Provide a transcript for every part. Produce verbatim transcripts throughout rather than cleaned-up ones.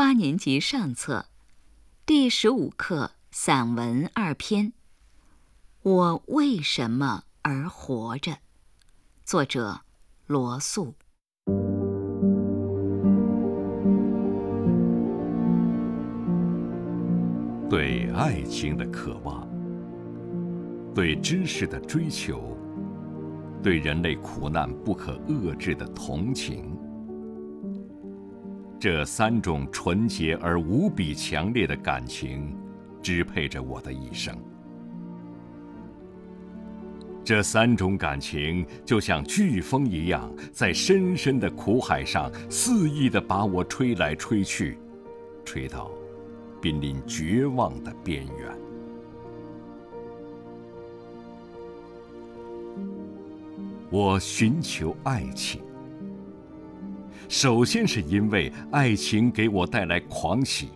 八年级上册第十五课散文二篇《我为什么而活着》，作者罗素。对爱情的渴望，对知识的追求，对人类苦难不可遏制的同情，这三种纯洁而无比强烈的感情支配着我的一生。这三种感情就像飓风一样，在深深的苦海上肆意地把我吹来吹去，吹到濒临绝望的边缘。我寻求爱情，首先是因为爱情给我带来狂喜，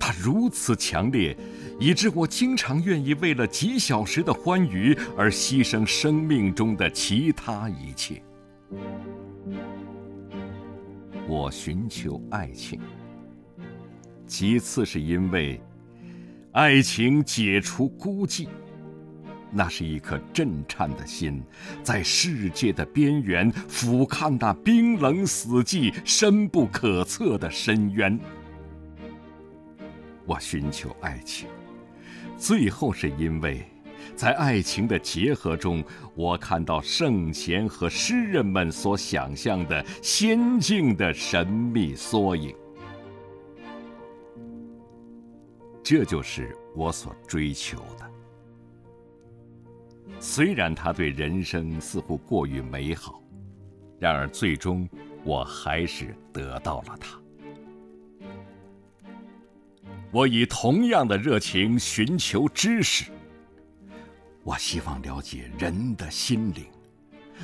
它如此强烈，以致我经常愿意为了几小时的欢愉而牺牲生命中的其他一切。我寻求爱情，其次是因为爱情解除孤寂，那是一颗震颤的心，在世界的边缘俯瞰那冰冷死寂、深不可测的深渊。我寻求爱情，最后是因为在爱情的结合中，我看到圣贤和诗人们所想象的仙境的神秘缩影。这就是我所追求的。虽然他对人生似乎过于美好，然而最终我还是得到了他。我以同样的热情寻求知识，我希望了解人的心灵，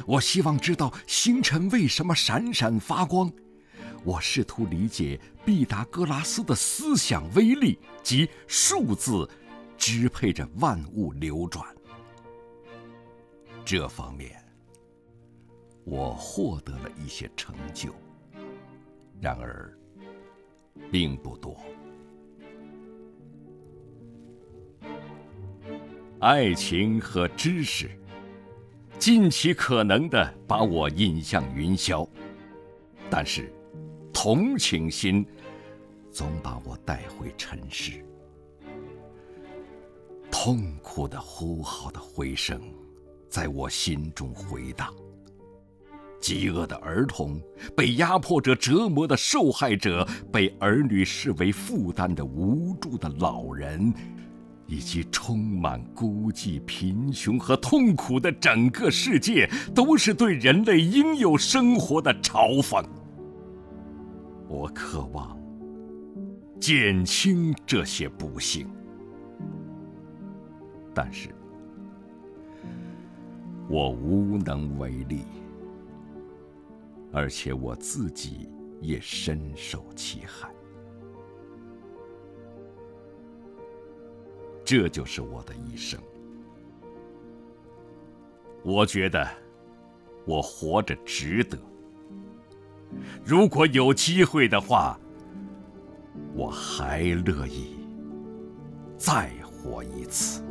我希望知道星辰为什么闪闪发光，我试图理解毕达哥拉斯的思想威力及数字支配着万物流转。这方面我获得了一些成就，然而并不多。爱情和知识尽其可能地把我引向云霄，但是同情心总把我带回尘世。痛苦的呼号的回声在我心中回荡，饥饿的儿童，被压迫者折磨的受害者，被儿女视为负担的无助的老人，以及充满孤寂、贫穷和痛苦的整个世界，都是对人类应有生活的嘲讽。我渴望减轻这些不幸，但是我无能为力，而且我自己也深受其害。这就是我的一生。我觉得我活着值得，如果有机会的话，我还乐意再活一次。